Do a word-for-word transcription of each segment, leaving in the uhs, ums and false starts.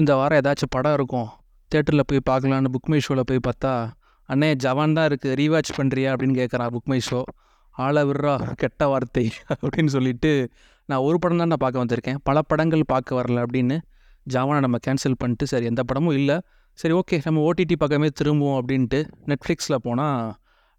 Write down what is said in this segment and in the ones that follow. இந்த வாரம் ஏதாச்சும் படம் இருக்கும் தேட்டரில் போய் பார்க்கலான்னு புக் மை ஷோவில் போய் பார்த்தா, அண்ணே ஜவான் தான் இருக்குது ரீவாட்ச் பண்ணுறியா அப்படின்னு கேட்குறான் புக் மை ஷோ. ஆளை விடுறா கெட்ட வார்த்தை அப்படின்னு சொல்லிவிட்டு, நான் ஒரு படம் தான் நான் பார்க்க வந்திருக்கேன், பல படங்கள் பார்க்க வரல அப்படின்னு ஜவானை நம்ம கேன்சல் பண்ணிட்டு, சரி எந்த படமும் இல்லை, சரி ஓகே நம்ம ஓடிடி பக்கமே திரும்புவோம் அப்படின்ட்டு நெட்ஃப்ளிக்ஸில் போனால்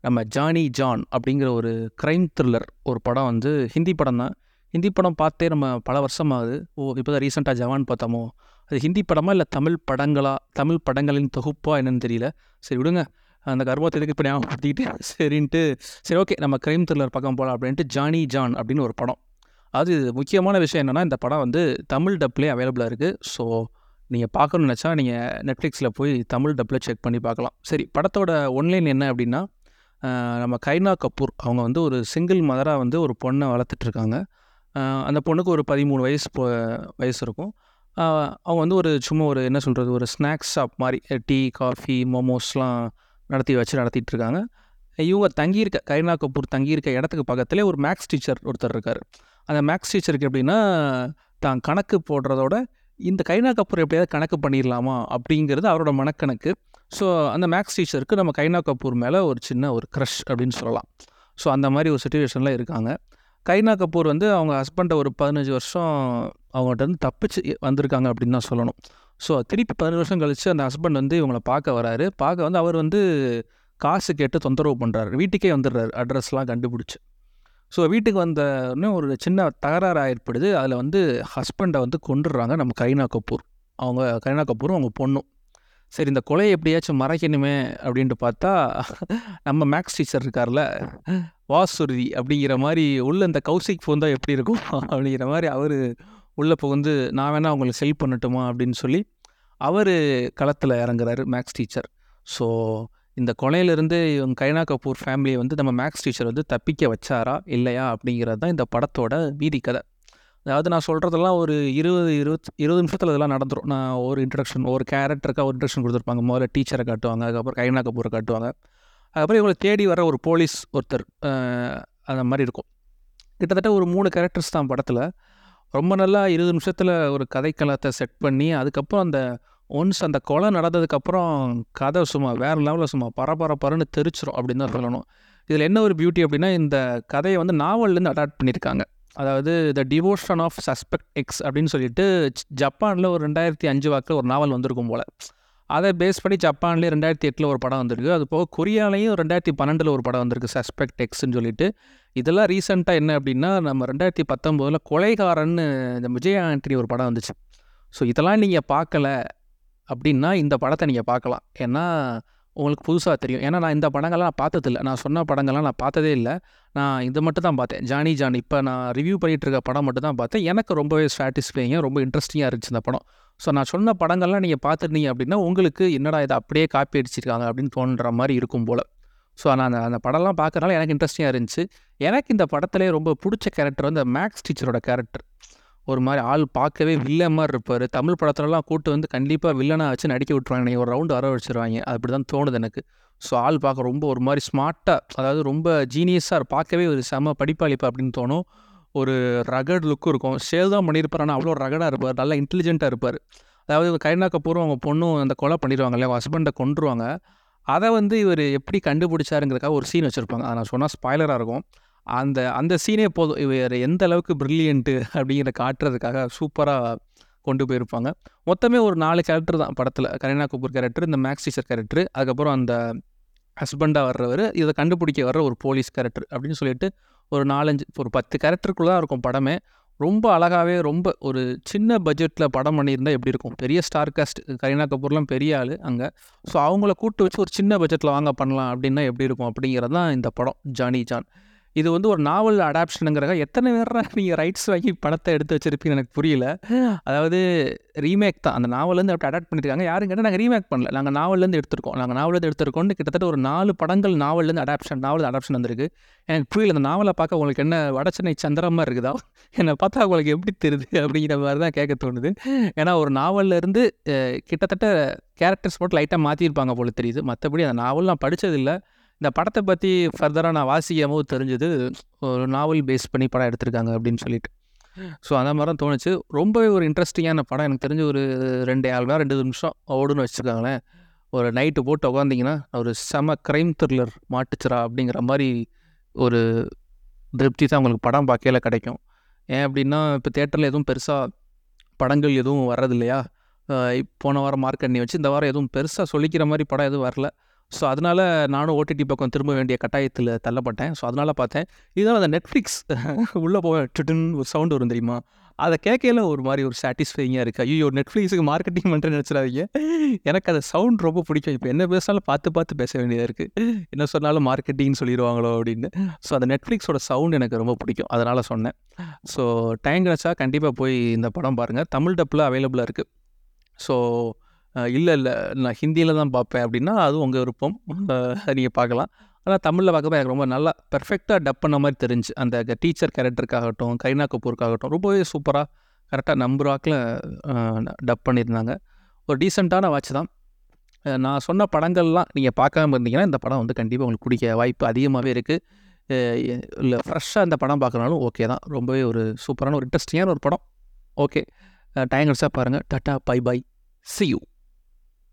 நம்ம ஜானி ஜான் அப்படிங்கிற ஒரு க்ரைம் த்ரில்லர் ஒரு படம், வந்து ஹிந்தி படம் தான். ஹிந்தி படம் பார்த்தே நம்ம பல வருஷமாகுது. ஓ இப்போ தான் ரீசெண்டாக ஜவான் பார்த்தோமோ, அது ஹிந்தி படமா இல்லை தமிழ் படங்களா, தமிழ் படங்களின் தொகுப்பா என்னன்னு தெரியல. சரி விடுங்க அந்த கர்வத்தை எதுக்கு இப்போ ஞாபகம் படுத்திக்கிட்டு, சரின்ட்டு சரி ஓகே நம்ம க்ரைம் த்ரில்லர் பக்கம் போகலாம் அப்படின்ட்டு ஜானி ஜான் அப்படின்னு ஒரு படம். அது முக்கியமான விஷயம் என்னென்னா, இந்த படம் வந்து தமிழ் டப்லேயே அவைலபிளாக இருக்குது. ஸோ நீங்கள் பார்க்கணுன்னு நினச்சா நீங்கள் நெட்ஃப்ளிக்ஸில் போய் தமிழ் டப்பில் செக் பண்ணி பார்க்கலாம். சரி படத்தோட ஒன்லைன் என்ன அப்படின்னா, நம்ம கரீனா கபூர் அவங்க வந்து ஒரு சிங்கிள் மதராக வந்து ஒரு பொண்ணை வளர்த்துட்ருக்காங்க. அந்த பொண்ணுக்கு ஒரு பதிமூணு வயசு போ வயசு இருக்கும். அவங்க வந்து ஒரு சும்மா ஒரு என்ன சொல்கிறது ஒரு ஸ்நாக்ஸ் ஷாப் மாதிரி டீ காஃபி மோமோஸ்லாம் நடத்தி வச்சு நடத்திட்டுருக்காங்க. இவங்க தங்கியிருக்க கரீனா கபூர் தங்கியிருக்க இடத்துக்கு பக்கத்துலேயே ஒரு மேக்ஸ் டீச்சர் ஒருத்தர் இருக்கார். அந்த மேக்ஸ் டீச்சருக்கு எப்படின்னா, தான் கணக்கு போடுறதோட இந்த கரீனா கபூர் எப்படியாவது கணக்கு பண்ணிடலாமா அப்படிங்கிறது அவரோட மனக்கணக்கு. ஸோ அந்த மேக்ஸ் டீச்சருக்கு நம்ம கரீனா கபூர் மேலே ஒரு சின்ன ஒரு க்ரஷ் அப்படின்னு சொல்லலாம். ஸோ அந்த மாதிரி ஒரு சுச்சுவேஷனில் இருக்காங்க. கரீனா கபூர் வந்து அவங்க ஹஸ்பண்டை ஒரு பதினஞ்சு வருஷம் அவங்கள்ட்ட வந்து தப்பிச்சு வந்திருக்காங்க அப்படின்னு தான் சொல்லணும். ஸோ திருப்பி பதினஞ்சு வருஷம் கழித்து அந்த ஹஸ்பண்ட் வந்து இவங்களை பார்க்க வராரு. பார்க்க வந்து அவர் வந்து காசு கேட்டு தொந்தரவு பண்ணுறாரு, வீட்டுக்கே வந்துடுறாரு அட்ரஸ்லாம் கண்டுபிடிச்சி. ஸோ வீட்டுக்கு வந்தோடனே ஒரு சின்ன தகராறு ஏற்படுது. அதில் வந்து ஹஸ்பண்டை வந்து கொண்டுடுறாங்க நம்ம கரீனா கபூர், அவங்க கரீனா கபூரும் அவங்க பொண்ணும். சரி இந்த கொலையை எப்படியாச்சும் மறைக்கணுமே அப்படின்ட்டு பார்த்தா, நம்ம மேக்ஸ் டீச்சர் இருக்கார்ல வாசுருதி அப்படிங்கிற மாதிரி உள்ள இந்த கௌசிக் போந்தா எப்படி இருக்கும் அப்படிங்கிற மாதிரி அவர் உள்ளே புகுந்து, நான் வேணால் அவங்களுக்கு ஹெல்ப் பண்ணட்டுமா அப்படின்னு சொல்லி அவர் களத்தில் இறங்குறாரு மேக்ஸ் டீச்சர். ஸோ இந்த கொலையிலேருந்து இவங்க கரீனா கபூர் ஃபேமிலியை வந்து நம்ம மேக்ஸ் டீச்சர் வந்து தப்பிக்க வச்சாரா இல்லையா அப்படிங்கிறது தான் இந்த படத்தோட மீதி கதை. அதாவது நான் சொல்கிறதெல்லாம் ஒரு இருபது இருபத்தி இருபது நிமிஷத்தில் இதெல்லாம் நடந்துடும். நான் ஒரு இன்ட்ரடக்ஷன் ஒரு கேரக்டருக்காக ஒரு இன்ட்ரடக்ஷன் கொடுத்துருப்பாங்க. முதல்ல டீச்சரை காட்டுவாங்க, அதுக்கப்புறம் கரீனா கபூரை காட்டுவாங்க, அதுக்கப்புறம் இவங்களை தேடி வர ஒரு போலீஸ் ஒருத்தர், அந்த மாதிரி இருக்கும். கிட்டத்தட்ட ஒரு மூணு கேரக்டர்ஸ் தான் படத்தில். ரொம்ப நல்லா இருபது நிமிஷத்தில் ஒரு கதைக்களத்தை செட் பண்ணி, அதுக்கப்புறம் அந்த ஒன்ஸ் அந்த கொலை நடந்ததுக்கப்புறம் கதை சும்மா வேறு லெவலில் சும்மா பரபரப்பரன்னு தெரிச்சிடும் அப்படின்னு தான் சொல்லணும். இதில் என்ன ஒரு பியூட்டி அப்படின்னா, இந்த கதையை வந்து நாவல்லேருந்து அடாப்ட் பண்ணியிருக்காங்க. அதாவது the devotion of suspect X அப்படின்னு சொல்லிட்டு ஜப்பானில் ஒரு ரெண்டாயிரத்தி அஞ்சு வாக்கில் ஒரு நாவல் வந்திருக்கும் போல். அதை பேஸ் பண்ணி ஜப்பான்லேயே ரெண்டாயிரத்தி எட்டில் ஒரு படம் வந்திருக்கு. அது போக கொரியாலேயும் ரெண்டாயிரத்தி பன்னெண்டில் ஒரு படம் வந்திருக்கு சஸ்பெக்ட் எக்ஸ்ன்னு சொல்லிட்டு. இதெல்லாம் ரீசெண்டாக என்ன அப்படின்னா, நம்ம ரெண்டாயிரத்தி பத்தொம்போதில் கொலைகாரன்னு இந்த விஜய் ஆண்டனி ஒரு படம் வந்துச்சு. ஸோ இதெல்லாம் நீங்கள் பார்க்கல அப்படின்னா இந்த படத்தை நீங்கள் பார்க்கலாம். ஏன்னா உங்களுக்கு புதுசாக தெரியும். ஏன்னா நான் இந்த படங்கள்லாம் நான் பார்த்ததில்லை, நான் சொன்ன படங்கள்லாம் நான் பார்த்ததே இல்லை. நான் இது மட்டும் தான் பார்த்தேன், ஜானி ஜான் இப்போ நான் ரிவ்யூ பண்ணிகிட்டு இருக்க படம் மட்டும் தான் பார்த்தேன். எனக்கு ரொம்பவே சாட்டிஸ்ஃபையிங்காக ரொம்ப இன்ட்ரெஸ்டிங்காக இருந்துச்சு இந்த படம். ஸோ நான் சொன்ன படங்கள்லாம் நீங்கள் பார்த்துருந்தீங்க அப்படின்னா உங்களுக்கு என்னடா இதை அப்படியே காப்பி அடிச்சிருக்காங்க அப்படின்னு தோன்ற மாதிரி இருக்கும் போல். ஸோ நான் அந்த அந்த படம்லாம் பார்க்குறனால எனக்கு இன்ட்ரெஸ்டிங்காக இருந்துச்சு. எனக்கு இந்த படத்துலேயே ரொம்ப பிடிச்ச கேரக்டர் வந்து மேக்ஸ் டீச்சரோட கேரக்டர். ஒரு மாதிரி ஆள் பார்க்கவே வில்லன் மாதிரி இருப்பார். தமிழ் படத்துலலாம் கூட்டு வந்து கண்டிப்பாக வில்லனாக வச்சு நடிக்க விட்ருவாங்க, நீங்கள் ஒரு ரவுண்டு வர வச்சுருவாங்க, அப்படி தான் தோணுது எனக்கு. ஸோ ஆள் பார்க்க ரொம்ப ஒரு மாதிரி ஸ்மார்ட்டாக, அதாவது ரொம்ப ஜீனியஸாக பார்க்கவே ஒரு செம படிப்பாளிப்பா அப்படின்னு தோணும். ஒரு ரகட் லுக்கும் இருக்கும், சேல் தான் பண்ணியிருப்பார் ஆனால் அவ்வளோ ரகடாக இருப்பார், நல்லா இன்டெலிஜென்ட்டாக இருப்பார். அதாவது கரீனா கபூரும் அவங்க பொண்ணும் அந்த கொலை பண்ணிடுவாங்க இல்லையா, ஹஸ்பண்டை கொண்டுருவாங்க. அதை வந்து இவர் எப்படி கண்டுபிடிச்சாருங்கிறதுக்காக ஒரு சீன் வச்சுருப்பாங்க. அதை நான் சொன்னால் ஸ்பாய்லராக இருக்கும். அந்த அந்த சீனே போதும் இவர் எந்த அளவுக்கு ப்ரில்லியன்ட்டு அப்படிங்கிற காட்டுறதுக்காக சூப்பராக கொண்டு போயிருப்பாங்க. மொத்தமே ஒரு நாலு கேரக்டர் தான் படத்தில், கரீனா கபூர் கேரக்டர், இந்த மேக்ஸ் டீச்சர் கேரக்டர், அதுக்கப்புறம் அந்த ஹஸ்பண்டாக வர்றவர், இதை கண்டுபிடிக்க வர்ற ஒரு போலீஸ் கேரக்டர் அப்படின்னு சொல்லிட்டு ஒரு நாலஞ்சு ஒரு பத்து கேரக்டருக்குள்ளே தான் இருக்கும் படமே. ரொம்ப அழகாகவே ரொம்ப ஒரு சின்ன பட்ஜெட்டில் படம் பண்ணியிருந்தால் எப்படி இருக்கும், பெரிய ஸ்டார் காஸ்ட், கரீனா கபூர்லாம் பெரிய ஆள் அங்கே. ஸோ அவங்கள கூப்பிட்டு வச்சு ஒரு சின்ன பட்ஜெட்டில் வாங்க பண்ணலாம் அப்படின்னா எப்படி இருக்கும் அப்படிங்கிறது தான் இந்த படம் ஜானி ஜான். இது வந்து ஒரு நாவல் அடாப்ஷனுங்கிறக்க எத்தனை பேரா நீங்கள் ரைட்ஸ் வாங்கி படத்தை எடுத்து வச்சுருப்பீங்கன்னு எனக்கு புரியல. அதாவது ரீமேக் தான், அந்த நாவலேருந்து அப்படி அடாப்ட் பண்ணியிருக்காங்க. யாரும் கேட்டால் நாங்கள் ரீமேக் பண்ணல, நாங்கள் நாவல்லேருந்து எடுத்திருக்கோம் நாங்கள் நாவலேருந்து எடுத்திருக்கோம்னு கிட்டத்தட்ட ஒரு நாலு படங்கள் நாவல்லேருந்து அடாப்ஷன் நாவல் அடாப்ஷன் வந்திருக்கு. எனக்கு புரியல, அந்த நாவலை பார்க்க உங்களுக்கு என்ன வடச்சென்னை சந்திரமாக இருக்குதா, என்னை பார்த்தா உங்களுக்கு எப்படி தெரியுது அப்படிங்கிற மாதிரி தான் கேட்க தோணுது. ஏன்னா ஒரு நாவல்லேருந்து கிட்டத்தட்ட கேரக்டர்ஸ் போட்டு லைட்டாக மாற்றிருப்பாங்க போல தெரியுது. மற்றபடி அந்த நாவல் நான் படித்ததில்லை. இந்த படத்தை பற்றி ஃபர்தராக நான் வாசிக்காமோ தெரிஞ்சது, ஒரு நாவல் பேஸ் பண்ணி படம் எடுத்திருக்காங்க அப்படின்னு சொல்லிட்டு. ஸோ அந்த மாதிரி தான் தோணுச்சு. ரொம்பவே ஒரு இன்ட்ரெஸ்டிங்கான படம். எனக்கு தெரிஞ்ச ஒரு ரெண்டு ஆள் நேரம் ரெண்டு நிமிஷம் ஓடுன்னு வச்சுருக்காங்களேன். ஒரு நைட்டு போட்டு உட்காந்திங்கன்னா ஒரு செம க்ரைம் த்ரில்லர் மாட்டுச்சிரா அப்படிங்கிற மாதிரி ஒரு திருப்தி தான் உங்களுக்கு படம் பார்க்கையில் கிடைக்கும். ஏன் அப்படின்னா இப்போ தேட்டரில் எதுவும் பெருசாக படங்கள் எதுவும் வர்றது இல்லையா? போன வாரம் மார்க்கெட்னி வச்சு இந்த வாரம் எதுவும் பெருசாக சொல்லிக்கிற மாதிரி படம் எதுவும் வரல. ஸோ அதனால் நானும் ஓடிடி பக்கம் திரும்ப வேண்டிய கட்டாயத்தில் தள்ளப்பட்டேன். ஸோ அதனால் பார்த்தேன். இதனால் அந்த நெட்ஃப்ளிக்ஸ் உள்ளே போய் டுடுன்னு ஒரு சவுண்டு வரும் தெரியுமா? அதை கேட்கல ஒரு மாதிரி ஒரு சாட்டிஸ்ஃபைங்காக இருக்குது. ஐயோ நெட்ஃப்ளிக்ஸுக்கு மார்க்கெட்டிங் பண்ணுறேன்னு நினச்சிடாதீங்க. எனக்கு அந்த சவுண்ட் ரொம்ப பிடிக்கும். இப்போ என்ன பேசினாலும் பார்த்து பார்த்து பேச வேண்டியதாக இருக்குது. என்ன சொன்னாலும் மார்க்கெட்டிங்னு சொல்லிடுவாங்களோ அப்படின்னு. ஸோ அந்த நெட்ஃப்ளிக்ஸோட சவுண்ட் எனக்கு ரொம்ப பிடிக்கும், அதனால் சொன்னேன். ஸோ டைம் கிடச்சா கண்டிப்பாக போய் இந்த படம் பாருங்கள். தமிழ் டப்பில் அவைலபிளாக இருக்குது. ஸோ இல்லை இல்லை நான் ஹிந்தியில் தான் பார்ப்பேன் அப்படின்னா அதுவும் உங்கள் விருப்பம், நீங்கள் பார்க்கலாம். ஆனால் தமிழில் பார்க்கப்போ எனக்கு ரொம்ப நல்லா பெர்ஃபெக்டாக டப் பண்ண மாதிரி தெரிஞ்சு அந்த டீச்சர் கேரக்டருக்காகட்டும் கரீனா கபூருக்காகட்டும் ரொம்பவே சூப்பராக கரெக்டாக நம்பராக்கில் டப் பண்ணியிருந்தாங்க. ஒரு டீசெண்டான வாட்ச் தான். நான் சொன்ன படங்கள்லாம் நீங்கள் பார்க்காம இருந்தீங்கன்னா இந்த படம் வந்து கண்டிப்பாக உங்களுக்கு பிடிக்க வாய்ப்பு அதிகமாகவே இருக்குது. இல்லை ஃப்ரெஷ்ஷாக இந்த படம் பார்க்குறனாலும் ஓகே தான். ரொம்பவே ஒரு சூப்பரான ஒரு இன்ட்ரெஸ்டிங்கான ஒரு படம். ஓகே, டைம் கழிச்சா பாருங்கள். Tata, bye bye, see you.